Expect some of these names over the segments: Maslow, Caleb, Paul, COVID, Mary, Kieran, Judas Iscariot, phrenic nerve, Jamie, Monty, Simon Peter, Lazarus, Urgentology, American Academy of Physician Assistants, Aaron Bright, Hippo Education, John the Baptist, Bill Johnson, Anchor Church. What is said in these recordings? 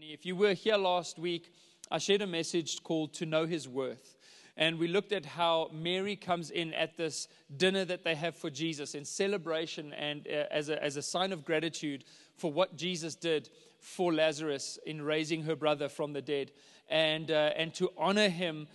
If you were here last week, I shared a message called To Know His Worth. And we looked at how Mary comes in at this dinner that they have for Jesus in celebration and as a sign of gratitude for what Jesus did for Lazarus in raising her brother from the dead. And to honor him,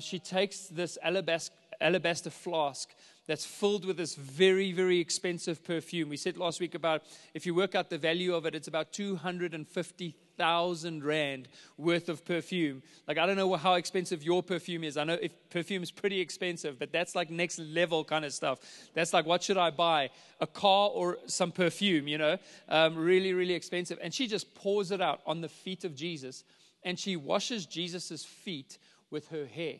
she takes this alabaster flask that's filled with this very, very expensive perfume. We said last week about, if you work out the value of it, it's about 250,000 Rand worth of perfume. Like, I don't know how expensive your perfume is. I know if perfume is pretty expensive, but that's like next level kind of stuff. That's like, what should I buy? A car or some perfume, you know? Really, really expensive. And she just pours it out on the feet of Jesus, and she washes Jesus's feet with her hair.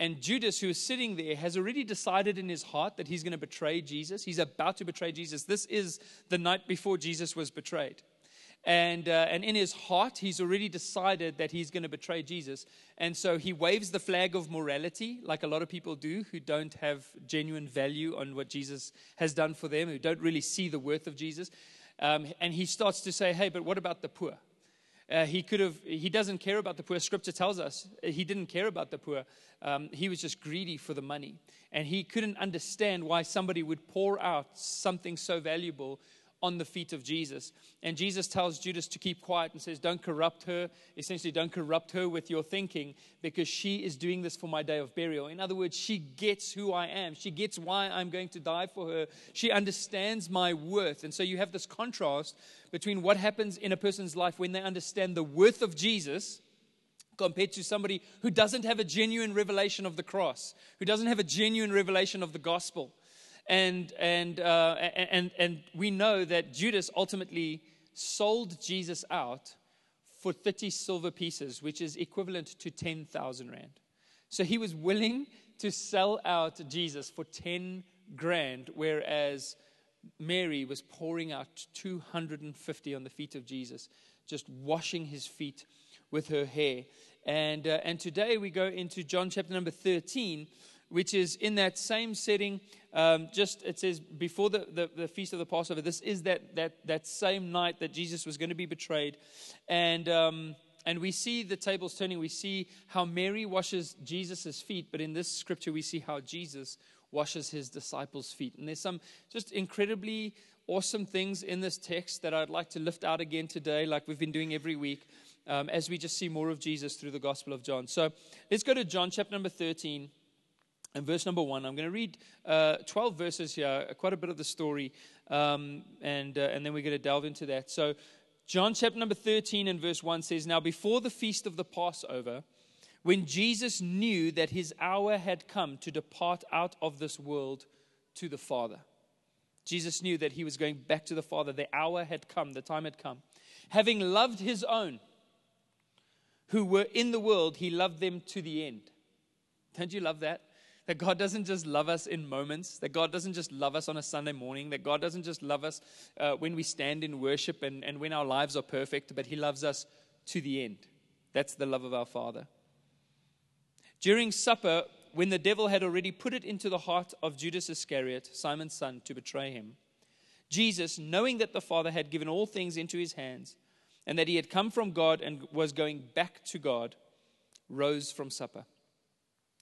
And Judas, who is sitting there, has already decided in his heart that he's going to betray Jesus. He's about to betray Jesus. This is the night before Jesus was betrayed. And in his heart, he's already decided that he's going to betray Jesus. And so he waves the flag of morality, like a lot of people do who don't have genuine value on what Jesus has done for them, who don't really see the worth of Jesus. And he starts to say, hey, but what about the poor? He doesn't care about the poor. Scripture tells us he didn't care about the poor. He was just greedy for the money. And he couldn't understand why somebody would pour out something so valuable on the feet of Jesus. And Jesus tells Judas to keep quiet and says, don't corrupt her. Essentially, don't corrupt her with your thinking, because she is doing this for my day of burial. In other words, she gets who I am. She gets why I'm going to die for her. She understands my worth. And so you have this contrast between what happens in a person's life when they understand the worth of Jesus compared to somebody who doesn't have a genuine revelation of the cross, who doesn't have a genuine revelation of the gospel. And we know that Judas ultimately sold Jesus out for 30 silver pieces, which is equivalent to 10,000 Rand. So he was willing to sell out Jesus for 10 grand, whereas Mary was pouring out 250 on the feet of Jesus, just washing his feet with her hair. And today we go into John chapter number 13, which is in that same setting. It says, before the Feast of the Passover, this is that same night that Jesus was going to be betrayed. And we see the tables turning. We see how Mary washes Jesus' feet, but in this scripture we see how Jesus washes his disciples' feet. And there's some just incredibly awesome things in this text that I'd like to lift out again today, like we've been doing every week, as we just see more of Jesus through the Gospel of John. So let's go to John chapter number 13. And verse number 1, I'm going to read 12 verses here, quite a bit of the story, and then we're going to delve into that. So John chapter number 13 and verse 1 says, Now before the feast of the Passover, when Jesus knew that his hour had come to depart out of this world to the Father. Jesus knew that he was going back to the Father. The hour had come, the time had come. Having loved his own, who were in the world, he loved them to the end. Don't you love that? That God doesn't just love us in moments, that God doesn't just love us on a Sunday morning, that God doesn't just love us when we stand in worship and when our lives are perfect, but he loves us to the end. That's the love of our Father. During supper, when the devil had already put it into the heart of Judas Iscariot, Simon's son, to betray him, Jesus, knowing that the Father had given all things into his hands, and that he had come from God and was going back to God, rose from supper.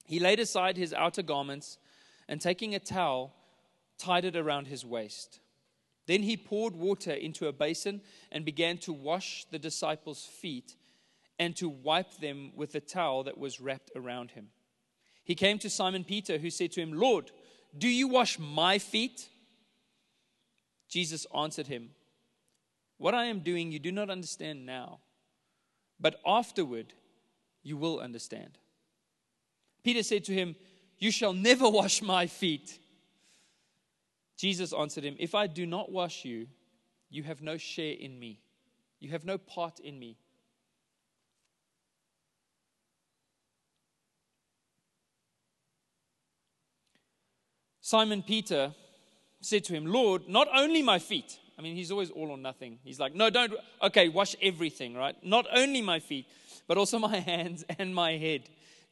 He laid aside his outer garments and, taking a towel, tied it around his waist. Then he poured water into a basin and began to wash the disciples' feet and to wipe them with the towel that was wrapped around him. He came to Simon Peter, who said to him, Lord, do you wash my feet? Jesus answered him, What I am doing you do not understand now, but afterward you will understand. Peter said to him, You shall never wash my feet. Jesus answered him, If I do not wash you, you have no share in me. You have no part in me. Simon Peter said to him, Lord, not only my feet. I mean, he's always all or nothing. He's like, no, don't. Okay, wash everything, right? Not only my feet, but also my hands and my head.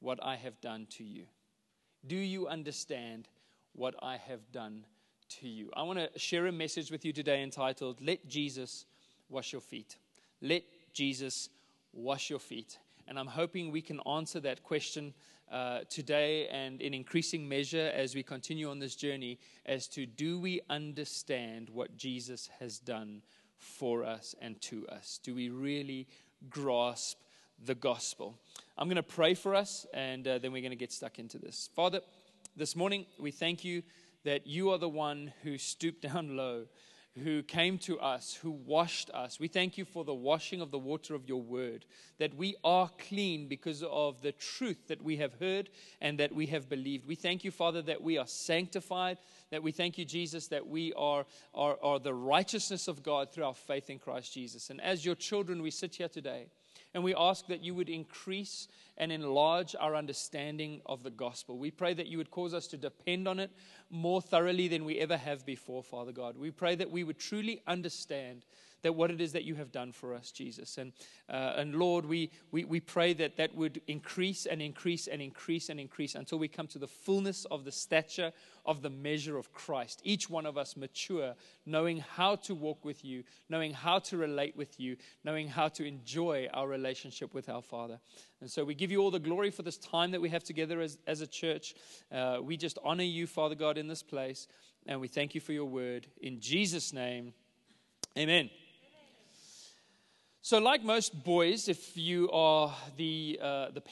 what I have done to you? Do you understand what I have done to you? I want to share a message with you today entitled, Let Jesus Wash Your Feet. Let Jesus wash your feet. And I'm hoping we can answer that question today and in increasing measure as we continue on this journey as to do we understand what Jesus has done for us and to us? Do we really grasp the gospel? I'm going to pray for us and then we're going to get stuck into this. Father, this morning we thank you that you are the one who stooped down low, who came to us, who washed us. We thank you for the washing of the water of your word, that we are clean because of the truth that we have heard and that we have believed. We thank you, Father, that we are sanctified, that we thank you, Jesus, that we are the righteousness of God through our faith in Christ Jesus. And as your children, we sit here today, and we ask that you would increase and enlarge our understanding of the gospel. We pray that you would cause us to depend on it more thoroughly than we ever have before, Father God. We pray that we would truly understand that what it is that you have done for us, Jesus. And Lord, we pray that that would increase and increase and increase and increase until we come to the fullness of the stature of the measure of Christ. Each one of us mature, knowing how to walk with you, knowing how to relate with you, knowing how to enjoy our relationship with our Father. And so we give you all the glory for this time that we have together as a church. We just honor you, Father God, in this place. And we thank you for your word. In Jesus' name, amen. So like most boys, if you are the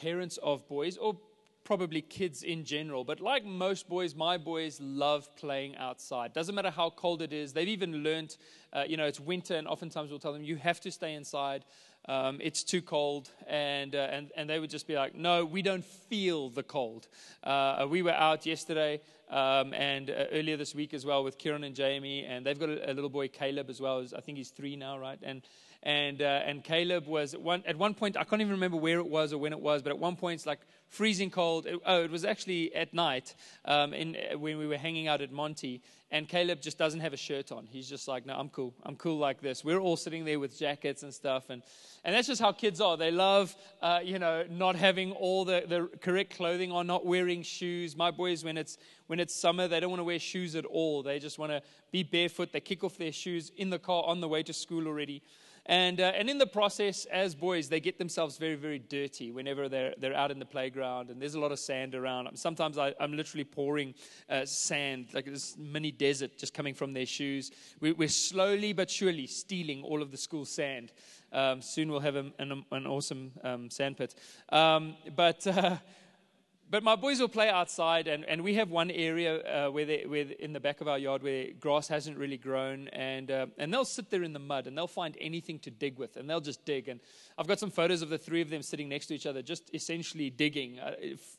parents of boys, or probably kids in general, but like most boys, my boys love playing outside. Doesn't matter how cold it is. They've even learned, it's winter, and oftentimes we'll tell them, you have to stay inside. It's too cold, and they would just be like, no, we don't feel the cold. We were out yesterday and earlier this week as well with Kieran and Jamie, and they've got a little boy, Caleb, as well. I think he's 3 now, right? And Caleb was at one point, I can't even remember where it was or when it was, but at one point it's like freezing cold. It was actually at night when we were hanging out at Monty, and Caleb just doesn't have a shirt on. He's just like, no, I'm cool. I'm cool like this. We're all sitting there with jackets and stuff, and that's just how kids are. They love, not having all the correct clothing on, not wearing shoes. My boys, when it's summer, they don't want to wear shoes at all. They just want to be barefoot. They kick off their shoes in the car on the way to school already. And in the process, as boys, they get themselves very, very dirty whenever they're out in the playground, and there's a lot of sand around. Sometimes I'm literally pouring sand, like this mini desert just coming from their shoes. We're slowly but surely stealing all of the school sand. Soon we'll have an awesome sand pit. But my boys will play outside, and we have one area where in the back of our yard where grass hasn't really grown, and they'll sit there in the mud, and they'll find anything to dig with, and they'll just dig. And I've got some photos of the 3 of them sitting next to each other, just essentially digging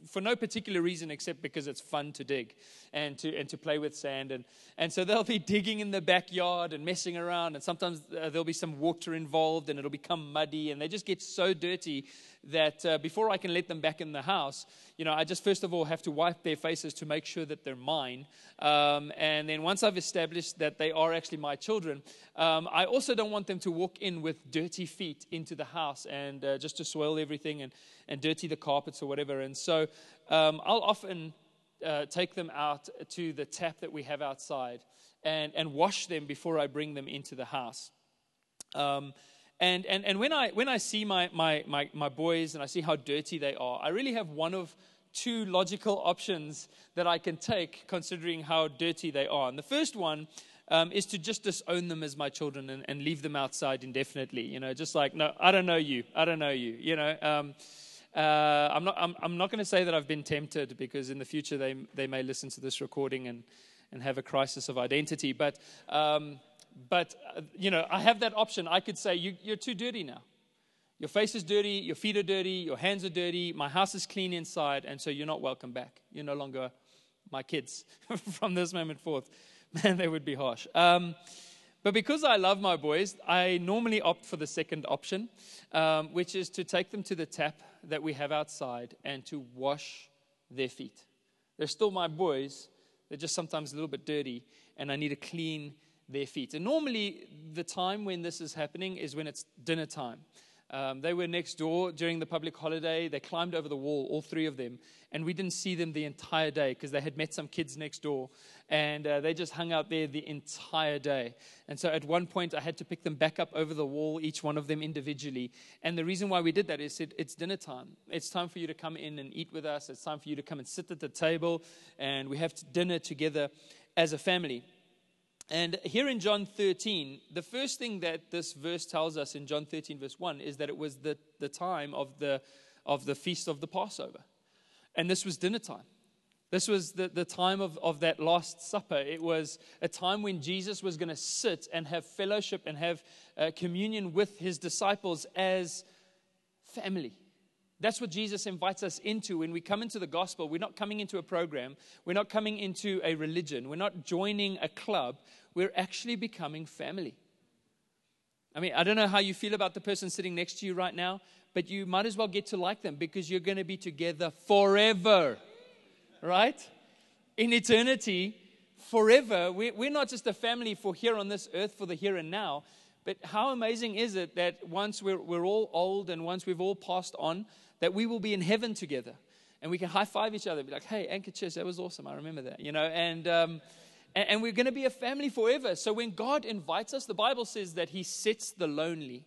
for no particular reason except because it's fun to dig and to play with sand. And so they'll be digging in the backyard and messing around, and sometimes there'll be some water involved, and it'll become muddy, and they just get so dirty that before I can let them back in the house, I just first of all have to wipe their faces to make sure that they're mine. And then once I've established that they are actually my children, I also don't want them to walk in with dirty feet into the house and just to soil everything and dirty the carpets or whatever. And so I'll often take them out to the tap that we have outside and wash them before I bring them into the house. And when I see my boys and I see how dirty they are, I really have one of 2 logical options that I can take considering how dirty they are. And the first one is to just disown them as my children and leave them outside indefinitely. Just like, no, I don't know you. I'm not going to say that I've been tempted, because in the future they may listen to this recording and have a crisis of identity, but. But I have that option. I could say, you're too dirty now. Your face is dirty, your feet are dirty, your hands are dirty, my house is clean inside, and so you're not welcome back. You're no longer my kids from this moment forth. Man, they would be harsh. But because I love my boys, I normally opt for the second option, which is to take them to the tap that we have outside and to wash their feet. They're still my boys. They're just sometimes a little bit dirty, and I need to clean their feet. And normally the time when this is happening is when it's dinner time. They were next door during the public holiday. They climbed over the wall, all three of them, and we didn't see them the entire day because they had met some kids next door, and they just hung out there the entire day. And so at one point, I had to pick them back up over the wall, each one of them individually. And the reason why we did that is it's dinner time. It's time for you to come in and eat with us. It's time for you to come and sit at the table, and we have dinner together as a family. And here in John 13, the first thing that this verse tells us in John 13, verse 1, is that it was the time of the feast of the Passover. And this was dinner time. This was the time of that Last Supper. It was a time when Jesus was going to sit and have fellowship and have communion with his disciples as family. That's what Jesus invites us into. When we come into the gospel, we're not coming into a program. We're not coming into a religion. We're not joining a club. We're actually becoming family. I mean, I don't know how you feel about the person sitting next to you right now, but you might as well get to like them because you're going to be together forever, right? In eternity, forever. We're not just a family for here on this earth, for the here and now. But how amazing is it that once we're all old and once we've all passed on, that we will be in heaven together, and we can high five each other, be like, "Hey, Anchor Church, that was awesome. I remember that," you know. And we're going to be a family forever. So when God invites us, the Bible says that He sets the lonely,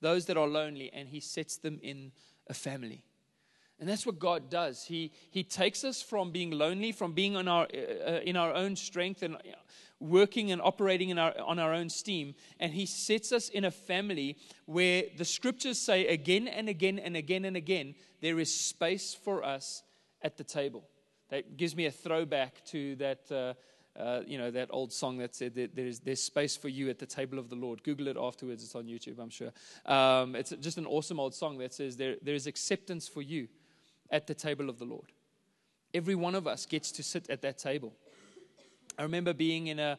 those that are lonely, and He sets them in a family. And that's what God does. He takes us from being lonely, from being on in our own strength and working and operating on our own steam, and He sets us in a family where the Scriptures say again and again and again and again, there is space for us at the table. That gives me a throwback to that that old song that said that there's space for you at the table of the Lord. Google it afterwards; it's on YouTube, I'm sure. It's just an awesome old song that says there is acceptance for you at the table of the Lord. Every one of us gets to sit at that table. I remember being in a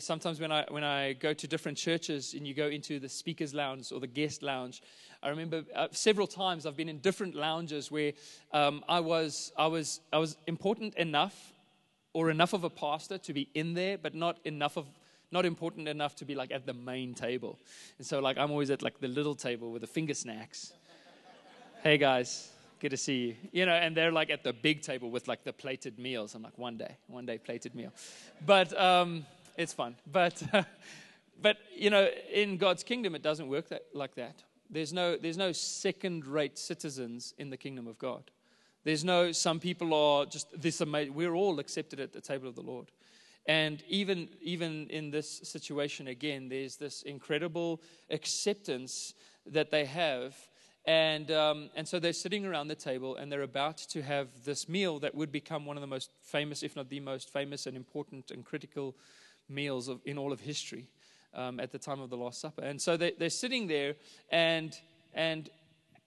sometimes when I go to different churches and you go into the speaker's lounge or the guest lounge. I remember several times I've been in different lounges where I was important enough or enough of a pastor to be in there, but not important enough to be like at the main table. And so like I'm always at like the little table with the finger snacks. Hey guys, good to see you. You know, and they're like at the big table with like the plated meals. I'm like, one day plated meal. But it's fun. But you know, in God's kingdom, it doesn't work like that. There's no second-rate citizens in the kingdom of God. There's no, some people are just this amazing. We're all accepted at the table of the Lord. And even in this situation, again, there's this incredible acceptance that they have. And so they're sitting around the table and they're about to have this meal that would become one of the most famous, if not the most famous and important and critical meals in all of history at the time of the Last Supper. And so they're sitting there and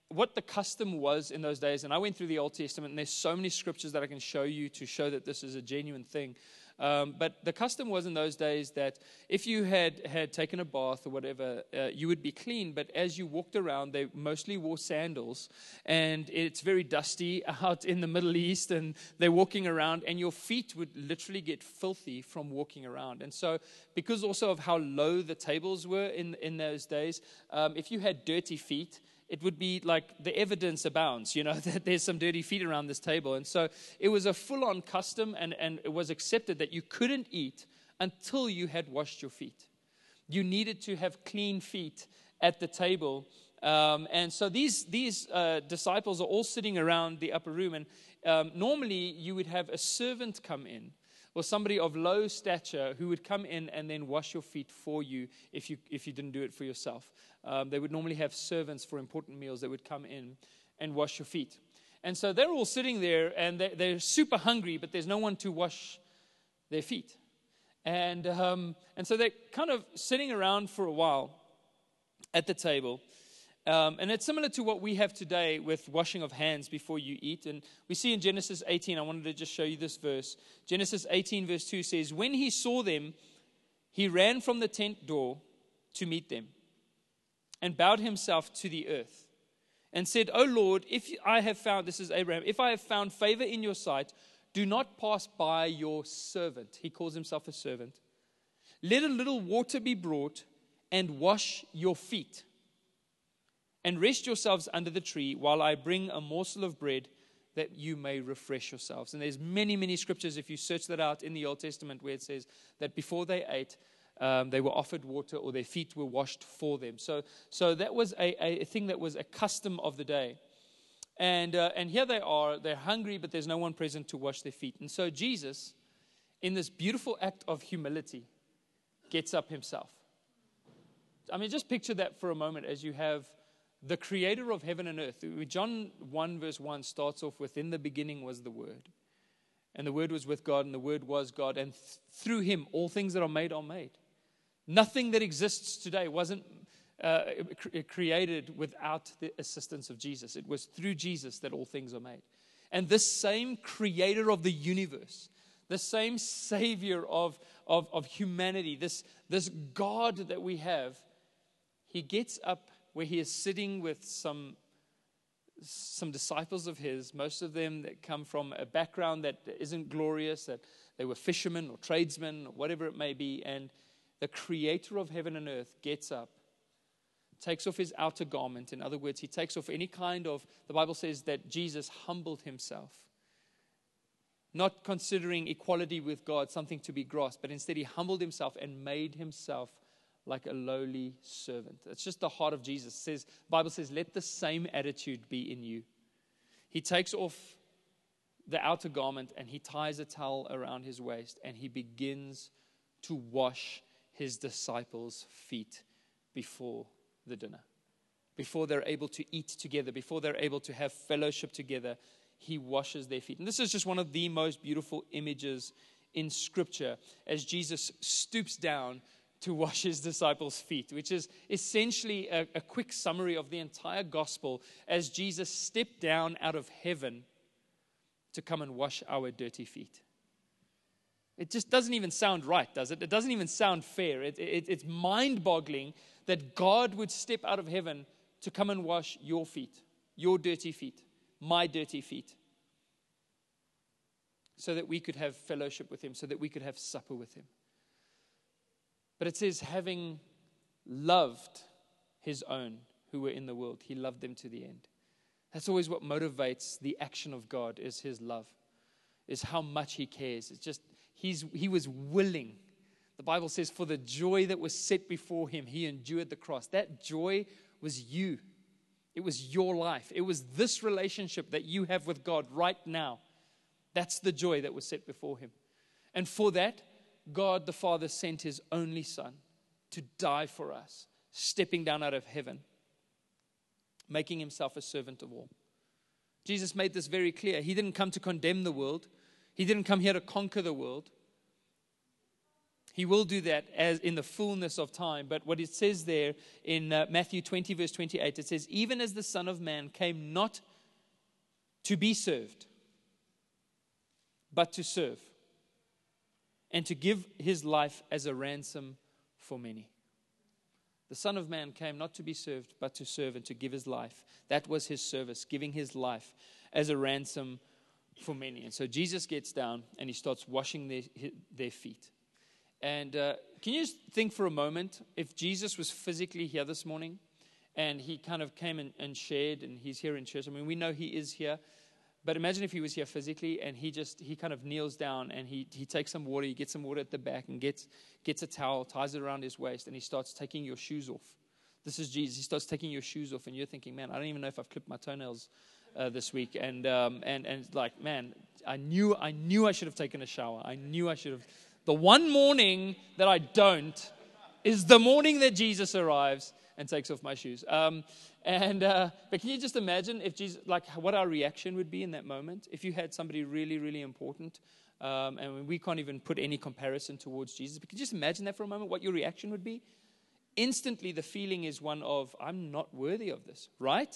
what the custom was in those days, and I went through the Old Testament and there's so many scriptures that I can show you to show that this is a genuine thing. But the custom was in those days that if you had taken a bath or whatever, you would be clean. But as you walked around, they mostly wore sandals. And it's very dusty out in the Middle East. And they're walking around. And your feet would literally get filthy from walking around. And so because also of how low the tables were in those days, if you had dirty feet, it would be like the evidence abounds, you know, that there's some dirty feet around this table. And so it was a full-on custom, and it was accepted that you couldn't eat until you had washed your feet. You needed to have clean feet at the table. And so these disciples are all sitting around the upper room, and normally you would have a servant come in or somebody of low stature who would come in and then wash your feet for you if you didn't do it for yourself. They would normally have servants for important meals that would come in and wash your feet. And so they're all sitting there, and they're super hungry, but there's no one to wash their feet. And so they're kind of sitting around for a while at the table. And it's similar to what we have today with washing of hands before you eat. And we see in Genesis 18, I wanted to just show you this verse. Genesis 18 verse 2 says, "When he saw them, He ran from the tent door to meet them and bowed himself to the earth and said, O Lord, if I have found, this is Abraham, if I have found favor in your sight, do not pass by your servant. He calls himself a servant. Let a little water be brought and wash your feet and rest yourselves under the tree while I bring a morsel of bread that you may refresh yourselves. And there's many, many scriptures, if you search that out in the Old Testament, where it says that before they ate, they were offered water or their feet were washed for them. So that was a thing that was a custom of the day. And here they are, they're hungry, but there's no one present to wash their feet. And so Jesus, in this beautiful act of humility, gets up himself. I mean, just picture that for a moment as you have the creator of heaven and earth. John 1 verse 1 starts off with, in the beginning was the Word, and the Word was with God, and the Word was God, and through him all things that are made. Nothing that exists today wasn't created without the assistance of Jesus. It was through Jesus that all things are made. And this same creator of the universe, the same savior of humanity, this God that we have, he gets up where he is sitting with some disciples of his, most of them that come from a background that isn't glorious, that they were fishermen or tradesmen or whatever it may be, and the creator of heaven and earth gets up, takes off his outer garment. In other words, he takes off any kind of, the Bible says that Jesus humbled himself, not considering equality with God something to be grasped, but instead he humbled himself and made himself like a lowly servant. It's just the heart of Jesus. The Bible says, let the same attitude be in you. He takes off the outer garment and he ties a towel around his waist and he begins to wash his disciples' feet before the dinner. Before they're able to eat together, before they're able to have fellowship together, he washes their feet. And this is just one of the most beautiful images in Scripture as Jesus stoops down to wash his disciples' feet, which is essentially a quick summary of the entire gospel as Jesus stepped down out of heaven to come and wash our dirty feet. It just doesn't even sound right, does it? It doesn't even sound fair. It's mind-boggling that God would step out of heaven to come and wash your feet, your dirty feet, my dirty feet, so that we could have fellowship with him, so that we could have supper with him. But it says, having loved his own who were in the world, he loved them to the end. That's always what motivates the action of God, is his love, is how much he cares. It's just, he was willing. The Bible says, for the joy that was set before him, he endured the cross. That joy was you. It was your life. It was this relationship that you have with God right now. That's the joy that was set before him. And for that, God the Father sent his only Son to die for us, stepping down out of heaven, making himself a servant of all. Jesus made this very clear. He didn't come to condemn the world. He didn't come here to conquer the world. He will do that as in the fullness of time. But what it says there in Matthew 20, verse 28, it says, even as the Son of Man came not to be served, but to serve, and to give his life as a ransom for many. The Son of Man came not to be served, but to serve and to give his life. That was his service, giving his life as a ransom for many. And so Jesus gets down and he starts washing their feet. And can you just think for a moment, if Jesus was physically here this morning, and he kind of came and shared, and he's here in church. I mean, we know he is here. But imagine if he was here physically and he kind of kneels down and he takes some water, he gets some water at the back and gets a towel, ties it around his waist, and he starts taking your shoes off. This is Jesus. He starts taking your shoes off and you're thinking, man, I don't even know if I've clipped my toenails this week. And like, man, I knew I should have taken a shower. I knew I should have. The one morning that I don't is the morning that Jesus arrives and takes off my shoes. But can you just imagine if Jesus, like what our reaction would be in that moment? If you had somebody really, really important, and we can't even put any comparison towards Jesus, but can you just imagine that for a moment, what your reaction would be? Instantly, the feeling is one of, I'm not worthy of this, right?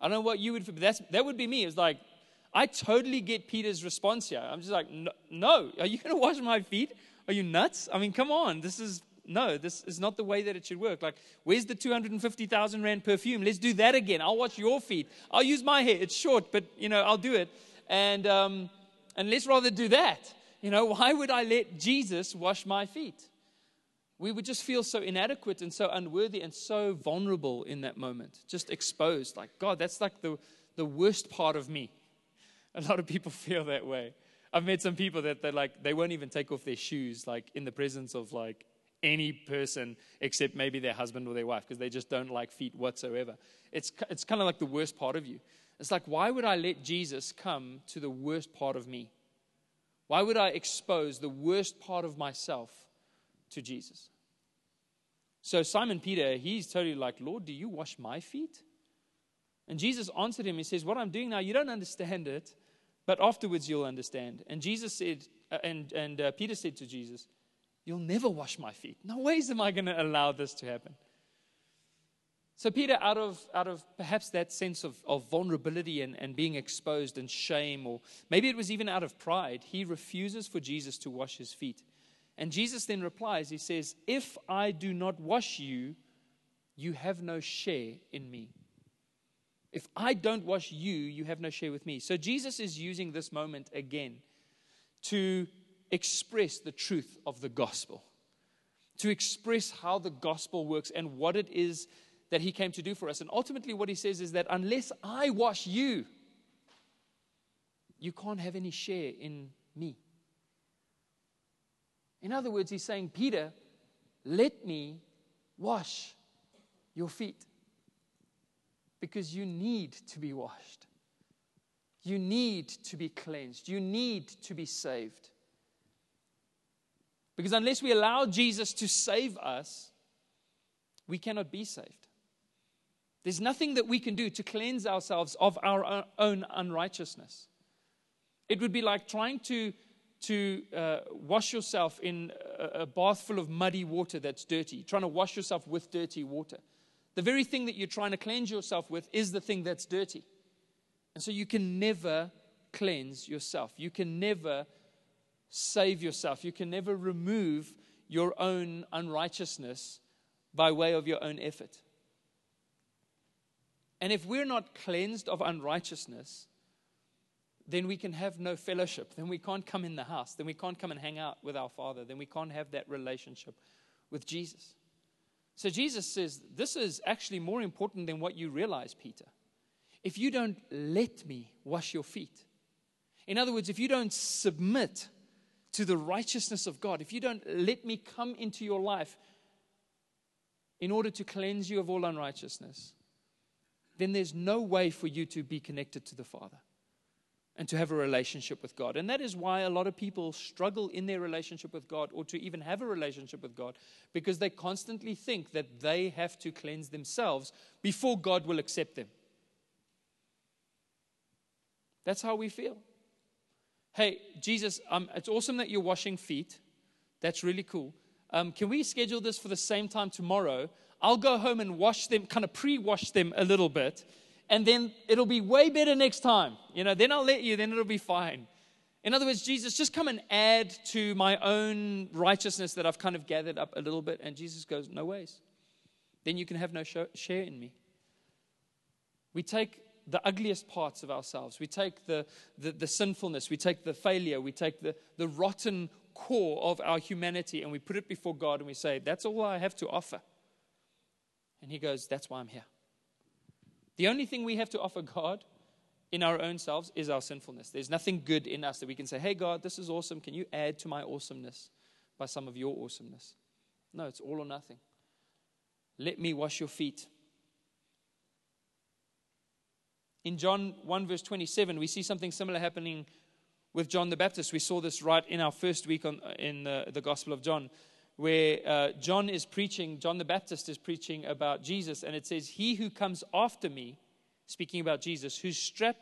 I don't know what you would, but that would be me. It's like, I totally get Peter's response here. I'm just like, no, are you going to wash my feet? Are you nuts? I mean, come on. This is not the way that it should work. Like, where's the 250,000 Rand perfume? Let's do that again. I'll wash your feet. I'll use my hair. It's short, but, I'll do it. And let's rather do that. Why would I let Jesus wash my feet? We would just feel so inadequate and so unworthy and so vulnerable in that moment, just exposed. Like, God, that's like the worst part of me. A lot of people feel that way. I've met some people that they won't even take off their shoes, like in the presence of like any person except maybe their husband or their wife, because they just don't like feet whatsoever. It's kind of like the worst part of you. It's like, why would I let Jesus come to the worst part of me? Why would I expose the worst part of myself to Jesus? So Simon Peter, he's totally like, Lord, do you wash my feet? And Jesus answered him. He says, what I'm doing now, you don't understand it, but afterwards you'll understand. And Jesus said, Peter said to Jesus, you'll never wash my feet. No ways am I going to allow this to happen. So Peter, out of perhaps that sense of vulnerability and being exposed and shame, or maybe it was even out of pride, he refuses for Jesus to wash his feet. And Jesus then replies, he says, if I do not wash you, you have no share in me. If I don't wash you, you have no share with me. So Jesus is using this moment again to express the truth of the gospel, to express how the gospel works and what it is that he came to do for us. And ultimately what he says is that unless I wash you, you can't have any share in me. In other words, he's saying, Peter, let me wash your feet. Because you need to be washed. You need to be cleansed. You need to be saved. Because unless we allow Jesus to save us, we cannot be saved. There's nothing that we can do to cleanse ourselves of our own unrighteousness. It would be like trying to wash yourself in a bath full of muddy water that's dirty, trying to wash yourself with dirty water. The very thing that you're trying to cleanse yourself with is the thing that's dirty. And so you can never cleanse yourself. You can never save yourself. You can never remove your own unrighteousness by way of your own effort. And if we're not cleansed of unrighteousness, then we can have no fellowship. Then we can't come in the house. Then we can't come and hang out with our Father. Then we can't have that relationship with Jesus. So Jesus says, this is actually more important than what you realize, Peter. If you don't let me wash your feet, in other words, if you don't submit to the righteousness of God, if you don't let me come into your life in order to cleanse you of all unrighteousness, then there's no way for you to be connected to the Father and to have a relationship with God. And that is why a lot of people struggle in their relationship with God, or to even have a relationship with God, because they constantly think that they have to cleanse themselves before God will accept them. That's how we feel. Hey, Jesus, it's awesome that you're washing feet. That's really cool. Can we schedule this for the same time tomorrow? I'll go home and wash them, kind of pre-wash them a little bit. And then it'll be way better next time. Then I'll let you, then it'll be fine. In other words, Jesus, just come and add to my own righteousness that I've kind of gathered up a little bit. And Jesus goes, no ways. Then you can have no share in me. We take the ugliest parts of ourselves. We take the sinfulness. We take the failure. We take the rotten core of our humanity, and we put it before God, and we say, that's all I have to offer. And he goes, that's why I'm here. The only thing we have to offer God in our own selves is our sinfulness. There's nothing good in us that we can say, hey, God, this is awesome. Can you add to my awesomeness by some of your awesomeness? No, it's all or nothing. Let me wash your feet. In John 1 verse 27, we see something similar happening with John the Baptist. We saw this right in our first week in the Gospel of John, where John the Baptist is preaching about Jesus, and it says, he who comes after me, speaking about Jesus, the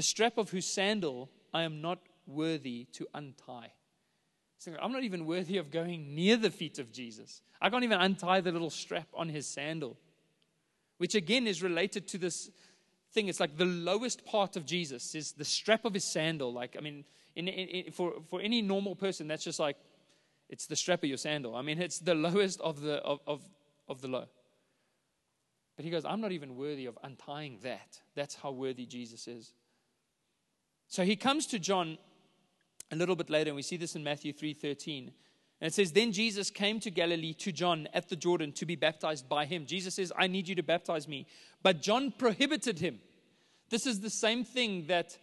strap of whose sandal I am not worthy to untie. So I'm not even worthy of going near the feet of Jesus. I can't even untie the little strap on his sandal, which again is related to this thing. It's like the lowest part of Jesus is the strap of his sandal. Like, I mean, for any normal person, that's just like, It's the strap of your sandal. I mean, it's the lowest of the low. But he goes, I'm not even worthy of untying that. That's how worthy Jesus is. So he comes to John a little bit later, and we see this in Matthew 3:13. And it says, then Jesus came to Galilee to John at the Jordan to be baptized by him. Jesus says, I need you to baptize me. But John prohibited him. This is the same thing that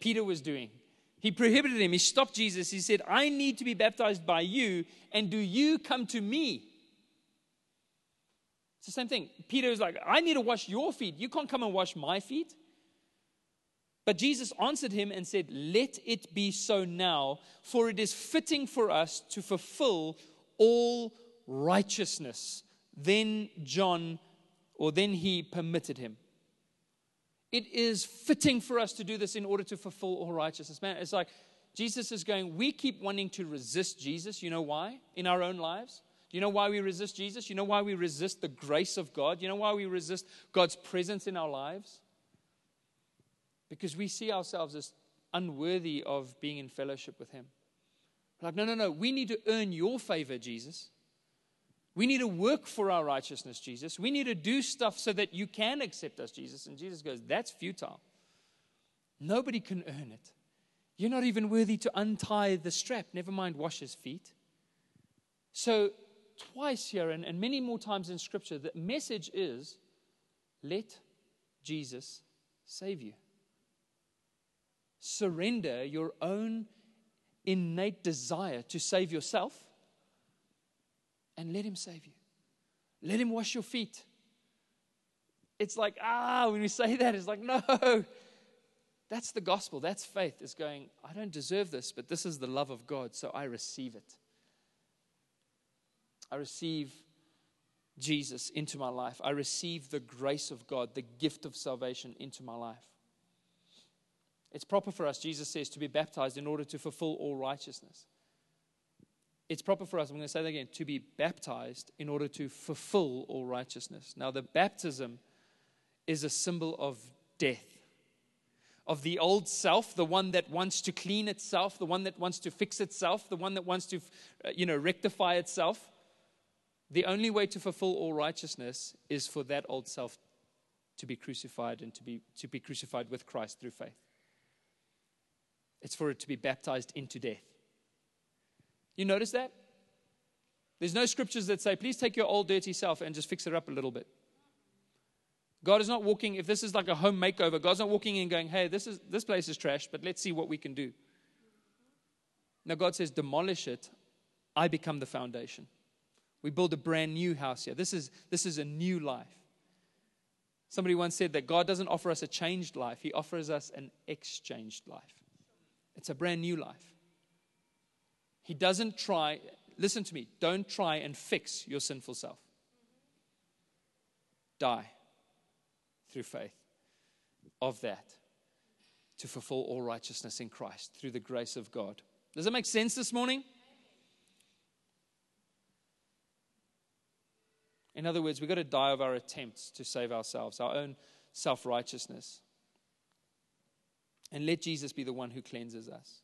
Peter was doing. He prohibited him. He stopped Jesus. He said, I need to be baptized by you, and do you come to me? It's the same thing. Peter was like, I need to wash your feet. You can't come and wash my feet. But Jesus answered him and said, let it be so now, for it is fitting for us to fulfill all righteousness. Then he permitted him. It is fitting for us to do this in order to fulfill all righteousness. Man, it's like Jesus is going, we keep wanting to resist Jesus. You know why? In our own lives. You know why we resist Jesus? You know why we resist the grace of God? You know why we resist God's presence in our lives? Because we see ourselves as unworthy of being in fellowship with him. Like, no. We need to earn your favor, Jesus. We need to work for our righteousness, Jesus. We need to do stuff so that you can accept us, Jesus. And Jesus goes, that's futile. Nobody can earn it. You're not even worthy to untie the strap, never mind wash his feet. So twice here and many more times in Scripture, the message is, let Jesus save you. Surrender your own innate desire to save yourself and let him save you. Let him wash your feet. It's like, when we say that, it's like, no. That's the gospel. That's faith. It's going, I don't deserve this, but this is the love of God, so I receive it. I receive Jesus into my life. I receive the grace of God, the gift of salvation into my life. It's proper for us, Jesus says, to be baptized in order to fulfill all righteousness. It's proper for us, I'm going to say that again, to be baptized in order to fulfill all righteousness. Now, the baptism is a symbol of death, of the old self, the one that wants to clean itself, the one that wants to fix itself, the one that wants to, rectify itself. The only way to fulfill all righteousness is for that old self to be crucified and to be crucified with Christ through faith. It's for it to be baptized into death. You notice that? There's no scriptures that say, please take your old dirty self and just fix it up a little bit. God is not walking, if this is like a home makeover, God's not walking in going, hey, this place is trash, but let's see what we can do. Now God says, demolish it. I become the foundation. We build a brand new house here. This is a new life. Somebody once said that God doesn't offer us a changed life. He offers us an exchanged life. It's a brand new life. He doesn't try, listen to me, don't try and fix your sinful self. Die through faith of that to fulfill all righteousness in Christ through the grace of God. Does that make sense this morning? In other words, we've got to die of our attempts to save ourselves, our own self-righteousness. And let Jesus be the one who cleanses us.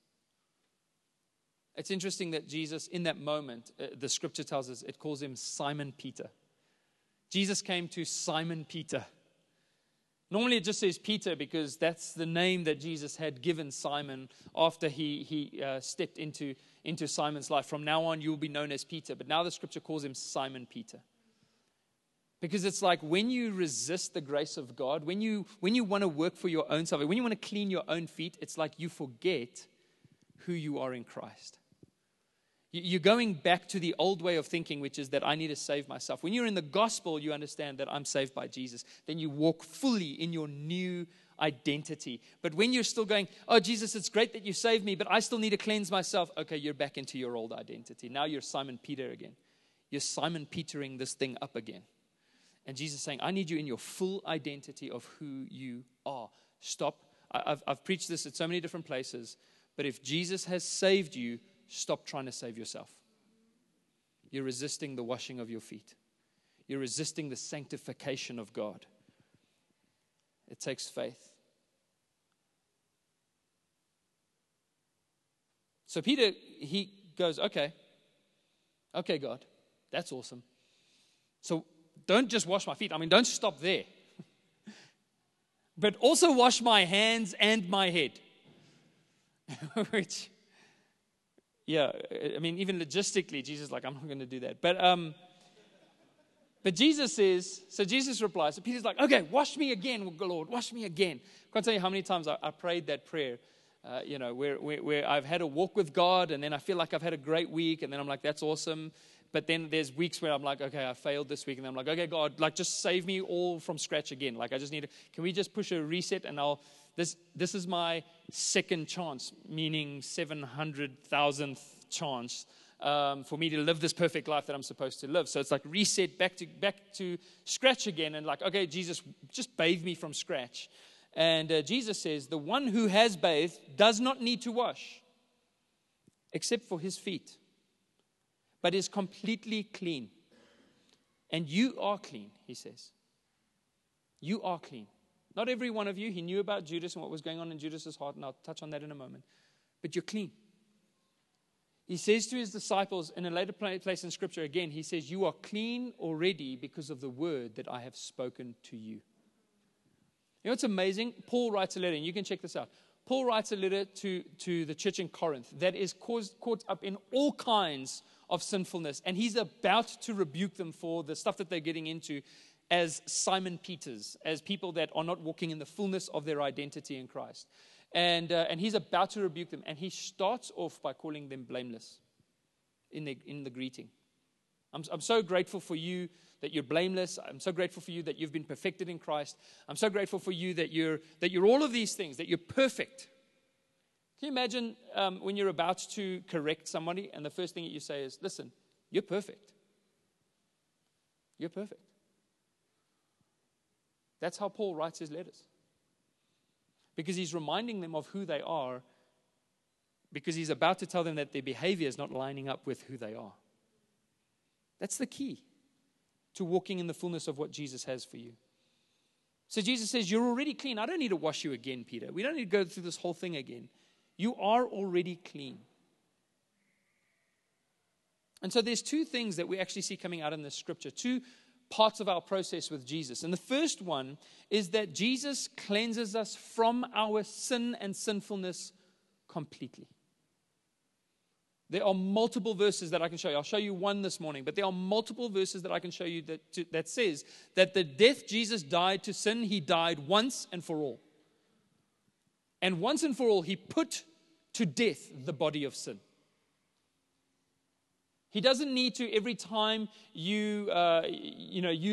It's interesting that Jesus, in that moment, the scripture tells us, it calls him Simon Peter. Jesus came to Simon Peter. Normally it just says Peter because that's the name that Jesus had given Simon after he stepped into Simon's life. From now on, you'll be known as Peter. But now the scripture calls him Simon Peter. Because it's like when you resist the grace of God, when you want to work for your own salvation, when you want to clean your own feet, it's like you forget who you are in Christ. You're going back to the old way of thinking, which is that I need to save myself. When you're in the gospel, you understand that I'm saved by Jesus. Then you walk fully in your new identity. But when you're still going, oh, Jesus, it's great that you saved me, but I still need to cleanse myself. Okay, you're back into your old identity. Now you're Simon Peter again. You're Simon Petering this thing up again. And Jesus is saying, I need you in your full identity of who you are. Stop. I've preached this at so many different places. But if Jesus has saved you, stop trying to save yourself. You're resisting the washing of your feet. You're resisting the sanctification of God. It takes faith. So Peter, he goes, okay, Okay, God, that's awesome. So don't just wash my feet. I mean, don't stop there. But also wash my hands and my head. Which, yeah, I mean, even logistically, Jesus is like, I'm not going to do that. But Jesus says, so Jesus replies, so Peter's like, okay, wash me again, Lord, wash me again. I can't tell you how many times I prayed that prayer, where I've had a walk with God, and then I feel like I've had a great week, and then I'm like, that's awesome. But then there's weeks where I'm like, okay, I failed this week. And I'm like, okay, God, like just save me all from scratch again. Like I just need to, can we just push a reset? And this is my second chance, meaning 700,000th chance for me to live this perfect life that I'm supposed to live. So it's like reset back to scratch again. And like, okay, Jesus, just bathe me from scratch. And Jesus says, the one who has bathed does not need to wash except for his feet, but is completely clean. And you are clean, he says. You are clean. Not every one of you. He knew about Judas and what was going on in Judas's heart, and I'll touch on that in a moment. But you're clean. He says to his disciples in a later place in Scripture again, he says, you are clean already because of the word that I have spoken to you. You know what's amazing? Paul writes a letter, and you can check this out. Paul writes a letter to the church in Corinth that is caught up in all kinds of sinfulness. And he's about to rebuke them for the stuff that they're getting into as Simon Peters, as people that are not walking in the fullness of their identity in Christ. And he's about to rebuke them. And he starts off by calling them blameless in the greeting. I'm so grateful for you that you're blameless. I'm so grateful for you that you've been perfected in Christ. I'm so grateful for you that you're all of these things, that you're perfect. Can you imagine when you're about to correct somebody and the first thing that you say is, listen, you're perfect. You're perfect. That's how Paul writes his letters. Because he's reminding them of who they are, because he's about to tell them that their behavior is not lining up with who they are. That's the key to walking in the fullness of what Jesus has for you. So Jesus says, you're already clean. I don't need to wash you again, Peter. We don't need to go through this whole thing again. You are already clean. And so there's two things that we actually see coming out in this scripture, two parts of our process with Jesus. And the first one is that Jesus cleanses us from our sin and sinfulness completely. There are multiple verses that I can show you. I'll show you one this morning, but there are multiple verses that I can show you that says that the death Jesus died to sin, he died once and for all. And once and for all, he put to death the body of sin. He doesn't need to, every time you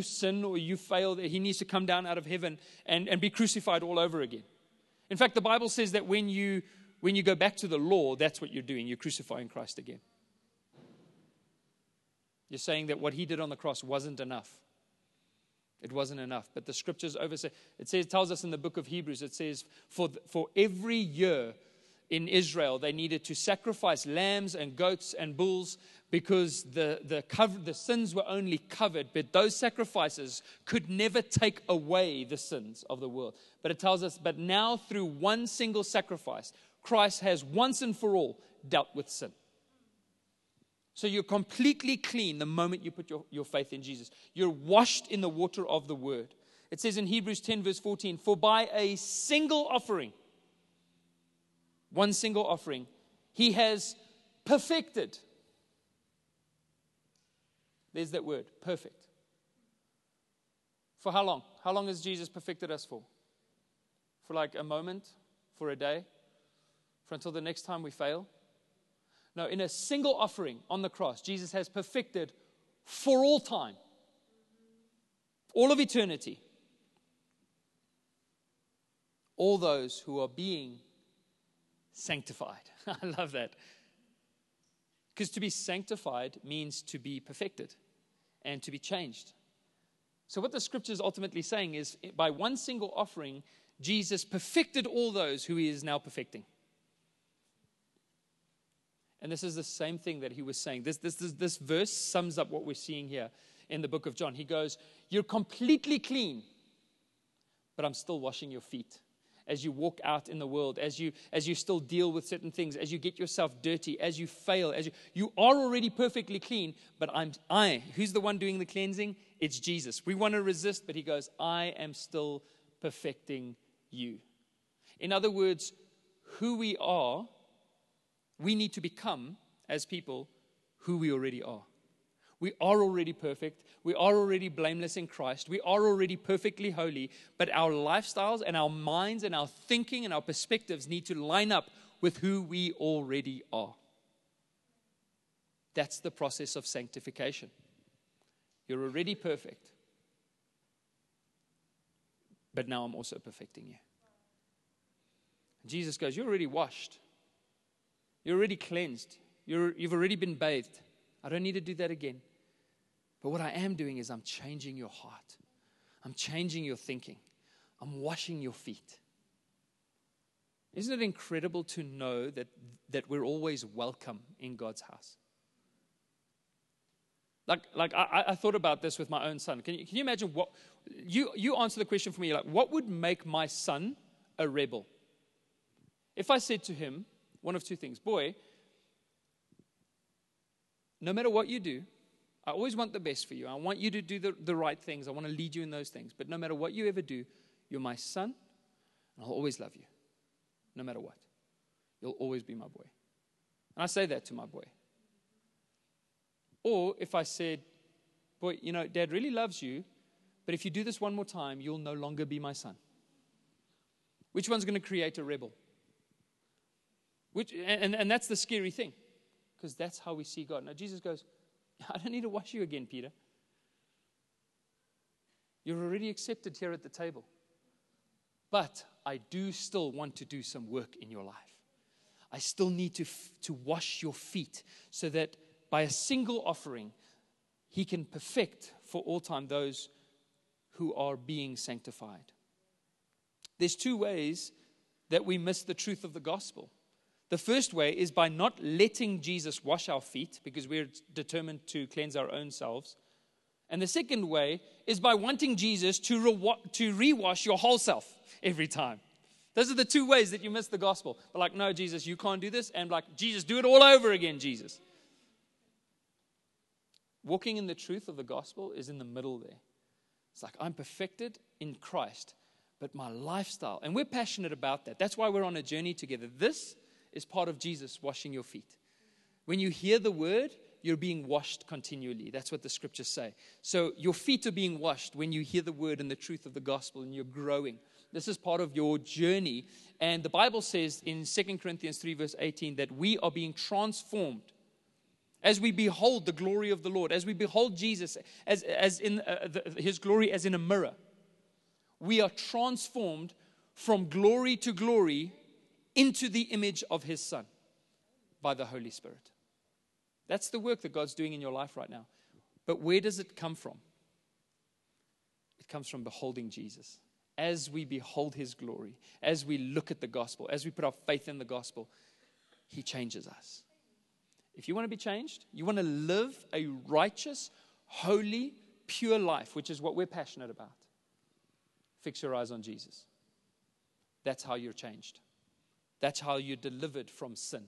sin or you fail, he needs to come down out of heaven and be crucified all over again. In fact, the Bible says that when you go back to the law, that's what you're doing. You're crucifying Christ again. You're saying that what he did on the cross wasn't enough. It wasn't enough. But the scriptures tells us in the book of Hebrews, it says, for every year in Israel, they needed to sacrifice lambs and goats and bulls because the sins were only covered, but those sacrifices could never take away the sins of the world. But it tells us, but now through one single sacrifice, Christ has once and for all dealt with sin. So you're completely clean the moment you put your faith in Jesus. You're washed in the water of the word. It says in Hebrews 10 verse 14, for by a single offering, one single offering, he has perfected. There's that word, perfect. For how long? How long has Jesus perfected us for? For like a moment? For a day? For until the next time we fail? No, in a single offering on the cross, Jesus has perfected for all time, all of eternity, all those who are being sanctified. I love that. Because to be sanctified means to be perfected and to be changed. So what the scripture is ultimately saying is by one single offering, Jesus perfected all those who he is now perfecting. And this is the same thing that he was saying. This verse sums up what we're seeing here in the book of John. He goes, you're completely clean, but I'm still washing your feet. as you walk out in the world, as you still deal with certain things, as you get yourself dirty, as you fail, you are already perfectly clean, but who's the one doing the cleansing? It's Jesus. We want to resist, but he goes, I am still perfecting you. In other words, who we are, we need to become, as people, who we already are. We are already perfect. We are already blameless in Christ. We are already perfectly holy. But our lifestyles and our minds and our thinking and our perspectives need to line up with who we already are. That's the process of sanctification. You're already perfect. But now I'm also perfecting you. Jesus goes, you're already washed. You're already cleansed. You've already been bathed. I don't need to do that again. But what I am doing is I'm changing your heart. I'm changing your thinking. I'm washing your feet. Isn't it incredible to know that we're always welcome in God's house? Like I thought about this with my own son. Can you imagine what... You answer the question for me. Like, what would make my son a rebel? If I said to him, one of two things. Boy, no matter what you do, I always want the best for you. I want you to do the right things. I want to lead you in those things. But no matter what you ever do, you're my son, and I'll always love you. No matter what. You'll always be my boy. And I say that to my boy. Or if I said, boy, you know, Dad really loves you, but if you do this one more time, you'll no longer be my son. Which one's going to create a rebel? And that's the scary thing, because that's how we see God. Now Jesus goes, I don't need to wash you again, Peter. You're already accepted here at the table. But I do still want to do some work in your life. I still need to wash your feet so that by a single offering, he can perfect for all time those who are being sanctified. There's two ways that we miss the truth of the gospel. The first way is by not letting Jesus wash our feet because we're determined to cleanse our own selves. And the second way is by wanting Jesus to rewash your whole self every time. Those are the two ways that you miss the gospel. But like, no, Jesus, you can't do this. And like, Jesus, do it all over again, Jesus. Walking in the truth of the gospel is in the middle there. It's like, I'm perfected in Christ, but my lifestyle, and we're passionate about that. That's why we're on a journey together. This is part of Jesus washing your feet. When you hear the word, you're being washed continually. That's what the scriptures say. So your feet are being washed when you hear the word and the truth of the gospel, and you're growing. This is part of your journey. And the Bible says in 2 Corinthians 3 verse 18 that we are being transformed as we behold the glory of the Lord, as we behold Jesus as in his glory as in a mirror. We are transformed from glory to glory into the image of his Son by the Holy Spirit. That's the work that God's doing in your life right now. But where does it come from? It comes from beholding Jesus. As we behold his glory, as we look at the gospel, as we put our faith in the gospel, he changes us. If you want to be changed, you want to live a righteous, holy, pure life, which is what we're passionate about, fix your eyes on Jesus. That's how you're changed. That's how you're delivered from sin.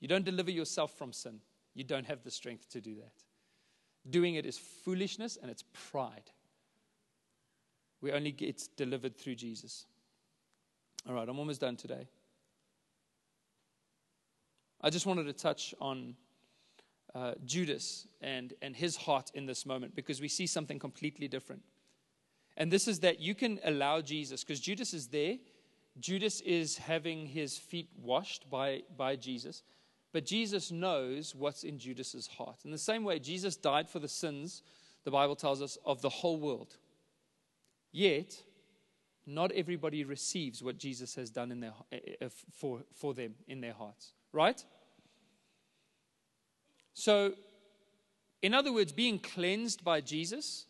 You don't deliver yourself from sin. You don't have the strength to do that. Doing it is foolishness and it's pride. We only get delivered through Jesus. All right, I'm almost done today. I just wanted to touch on Judas and his heart in this moment, because we see something completely different. And this is that you can allow Jesus, because Judas is there. Judas is having his feet washed by Jesus, but Jesus knows what's in Judas's heart. In the same way, Jesus died for the sins, the Bible tells us, of the whole world. Yet, not everybody receives what Jesus has done in for them in their hearts, right? So, in other words, being cleansed by Jesus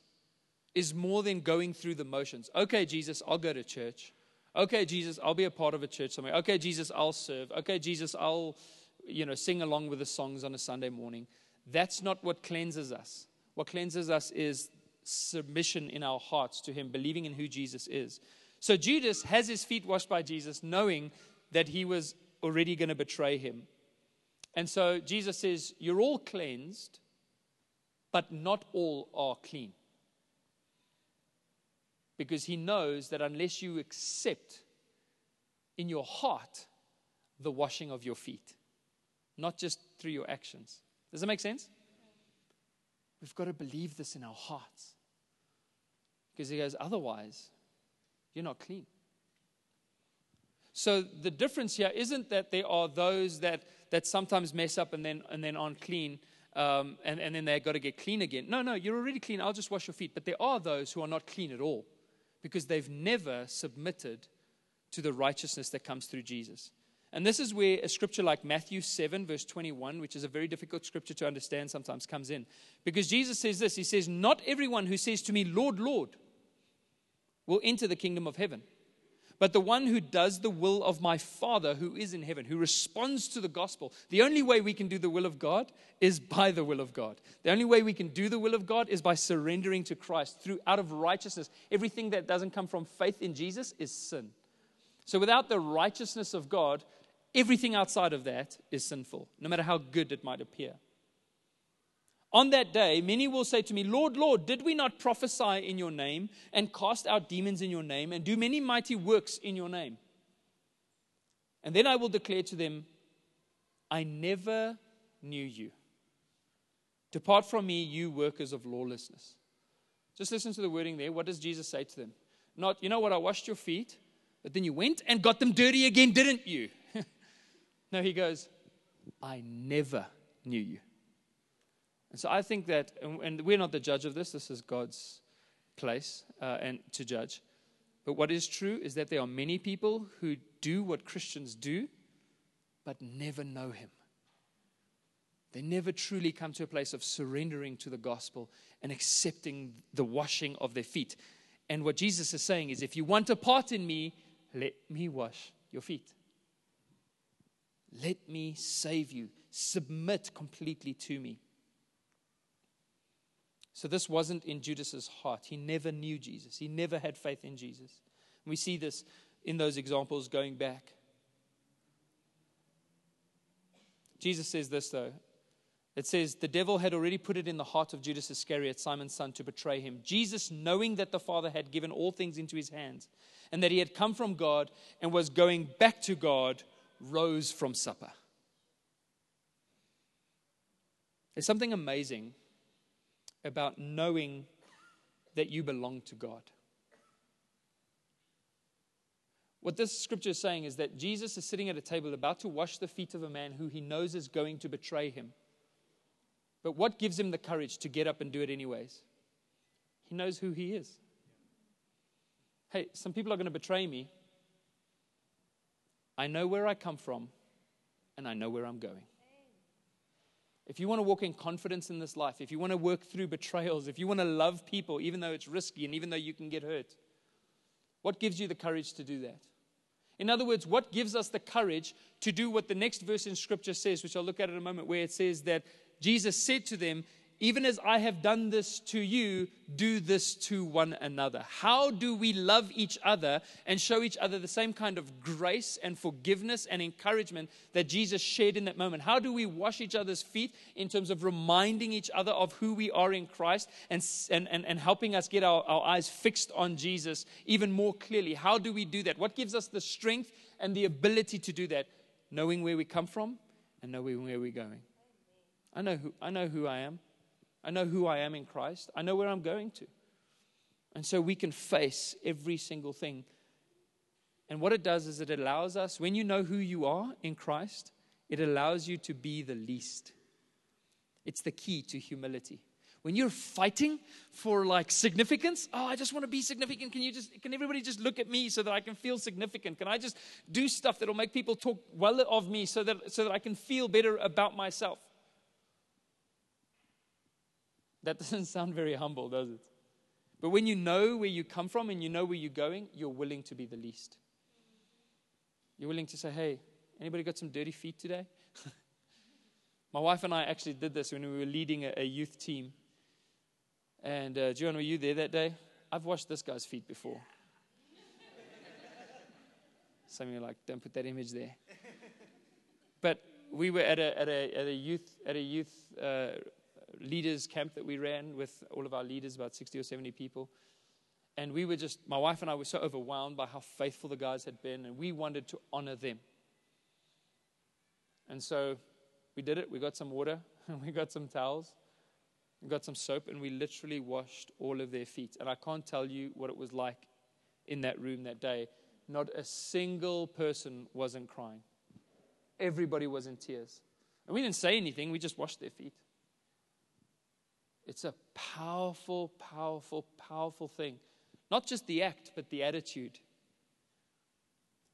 is more than going through the motions. Okay, Jesus, I'll go to church. Okay, Jesus, I'll be a part of a church somewhere. Okay, Jesus, I'll serve. Okay, Jesus, I'll, sing along with the songs on a Sunday morning. That's not what cleanses us. What cleanses us is submission in our hearts to him, believing in who Jesus is. So Judas has his feet washed by Jesus, knowing that he was already going to betray him. And so Jesus says, you're all cleansed, but not all are clean. Because he knows that unless you accept in your heart the washing of your feet, not just through your actions. Does that make sense? We've got to believe this in our hearts. Because he goes, otherwise, you're not clean. So the difference here isn't that there are those that sometimes mess up and then aren't clean, and then they've got to get clean again. No, you're already clean. I'll just wash your feet. But there are those who are not clean at all because they've never submitted to the righteousness that comes through Jesus. And this is where a scripture like Matthew 7, verse 21, which is a very difficult scripture to understand sometimes, comes in. Because Jesus says this, he says, not everyone who says to me, Lord, Lord, will enter the kingdom of heaven. But the one who does the will of my Father who is in heaven, who responds to the gospel. The only way we can do the will of God is by the will of God. The only way we can do the will of God is by surrendering to Christ through out of righteousness. Everything that doesn't come from faith in Jesus is sin. So without the righteousness of God, everything outside of that is sinful, no matter how good it might appear. On that day, many will say to me, Lord, Lord, did we not prophesy in your name and cast out demons in your name and do many mighty works in your name? And then I will declare to them, I never knew you. Depart from me, you workers of lawlessness. Just listen to the wording there. What does Jesus say to them? Not, you know what, I washed your feet, but then you went and got them dirty again, didn't you? No, he goes, I never knew you. And so I think that, and we're not the judge of this. This is God's place and to judge. But what is true is that there are many people who do what Christians do, but never know him. They never truly come to a place of surrendering to the gospel and accepting the washing of their feet. And what Jesus is saying is, if you want a part in me, let me wash your feet. Let me save you. Submit completely to me. So this wasn't in Judas's heart. He never knew Jesus. He never had faith in Jesus. And we see this in those examples going back. Jesus says this though. It says, the devil had already put it in the heart of Judas Iscariot, Simon's son, to betray him. Jesus, knowing that the Father had given all things into his hands and that he had come from God and was going back to God, rose from supper. There's something amazing about knowing that you belong to God. What this scripture is saying is that Jesus is sitting at a table about to wash the feet of a man who he knows is going to betray him. But what gives him the courage to get up and do it anyways? He knows who he is. Hey, some people are going to betray me. I know where I come from, and I know where I'm going. If you want to walk in confidence in this life, if you want to work through betrayals, if you want to love people, even though it's risky and even though you can get hurt, what gives you the courage to do that? In other words, what gives us the courage to do what the next verse in Scripture says, which I'll look at in a moment, where it says that Jesus said to them, even as I have done this to you, do this to one another. How do we love each other and show each other the same kind of grace and forgiveness and encouragement that Jesus shared in that moment? How do we wash each other's feet in terms of reminding each other of who we are in Christ and helping us get our eyes fixed on Jesus even more clearly? How do we do that? What gives us the strength and the ability to do that? Knowing where we come from and knowing where we're going. I know who I am. I know who I am in Christ. I know where I'm going to. And so we can face every single thing. And what it does is it allows us, when you know who you are in Christ, it allows you to be the least. It's the key to humility. When you're fighting for like significance, I just want to be significant. Can everybody just look at me so that I can feel significant? Can I just do stuff that'll make people talk well of me so that I can feel better about myself? That doesn't sound very humble, does it? But when you know where you come from and you know where you're going, you're willing to be the least. You're willing to say, hey, anybody got some dirty feet today? My wife and I actually did this when we were leading a youth team. And John, were you there that day? I've washed this guy's feet before. Some of you are like, don't put that image there. But we were at a youth leaders camp that we ran with all of our leaders, about 60 or 70 people. And we were just, my wife and I were so overwhelmed by how faithful the guys had been, and we wanted to honor them. And so we did it. We got some water, and we got some towels, we got some soap, and we literally washed all of their feet. And I can't tell you what it was like in that room that day. Not a single person wasn't crying. Everybody was in tears. And we didn't say anything. We just washed their feet. It's a powerful, powerful, powerful thing. Not just the act, but the attitude.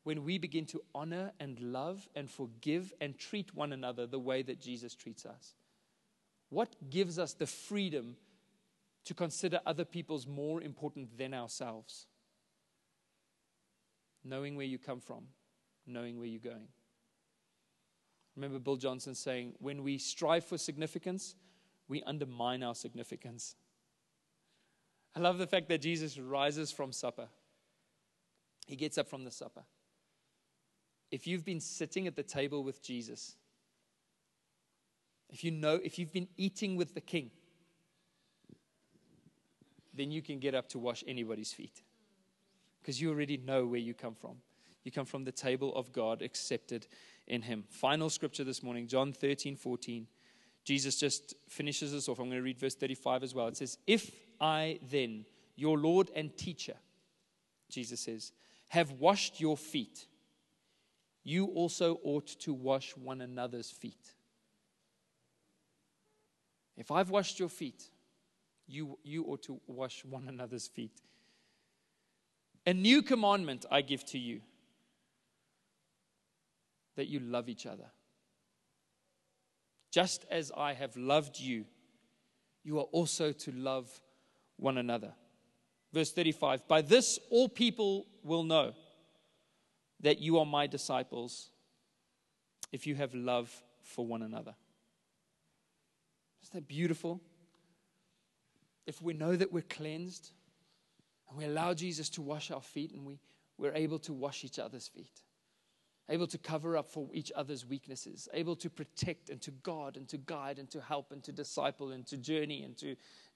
When we begin to honor and love and forgive and treat one another the way that Jesus treats us. What gives us the freedom to consider other people's more important than ourselves? Knowing where you come from, knowing where you're going. Remember Bill Johnson saying, when we strive for significance, we undermine our significance. I love the fact that Jesus rises from supper. He gets up from the supper. If you've been sitting at the table with Jesus, if you've been eating with the King, then you can get up to wash anybody's feet. Because you already know where you come from. You come from the table of God, accepted in Him. Final scripture this morning, John 13:14. Jesus just finishes this off. I'm going to read verse 35 as well. It says, if I then, your Lord and teacher, Jesus says, have washed your feet, you also ought to wash one another's feet. If I've washed your feet, you ought to wash one another's feet. A new commandment I give to you, that you love each other. Just as I have loved you, you are also to love one another. Verse 35, by this all people will know that you are my disciples, if you have love for one another. Isn't that beautiful? If we know that we're cleansed, and we allow Jesus to wash our feet, and we're able to wash each other's feet. Able to cover up for each other's weaknesses, able to protect and to guard and to guide and to help and to disciple and to journey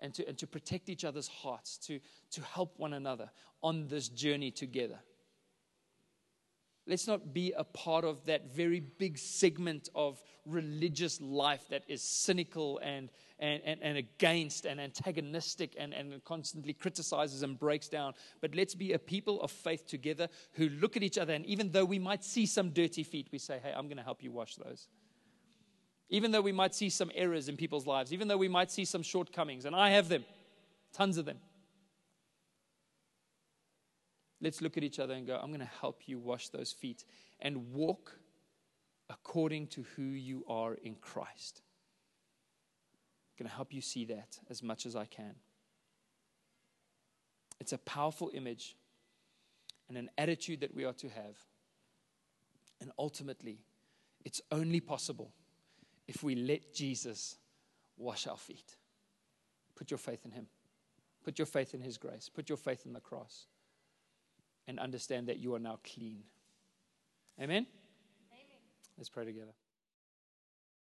and to protect each other's hearts, to help one another on this journey together. Let's not be a part of that very big segment of religious life that is cynical and against and antagonistic and constantly criticizes and breaks down. But let's be a people of faith together who look at each other, and even though we might see some dirty feet, we say, hey, I'm going to help you wash those. Even though we might see some errors in people's lives, even though we might see some shortcomings, and I have them, tons of them. Let's look at each other and go, I'm going to help you wash those feet and walk according to who you are in Christ. I'm going to help you see that as much as I can. It's a powerful image and an attitude that we are to have. And ultimately, it's only possible if we let Jesus wash our feet. Put your faith in Him. Put your faith in His grace. Put your faith in the cross. And understand that you are now clean. Amen? Amen. Let's pray together.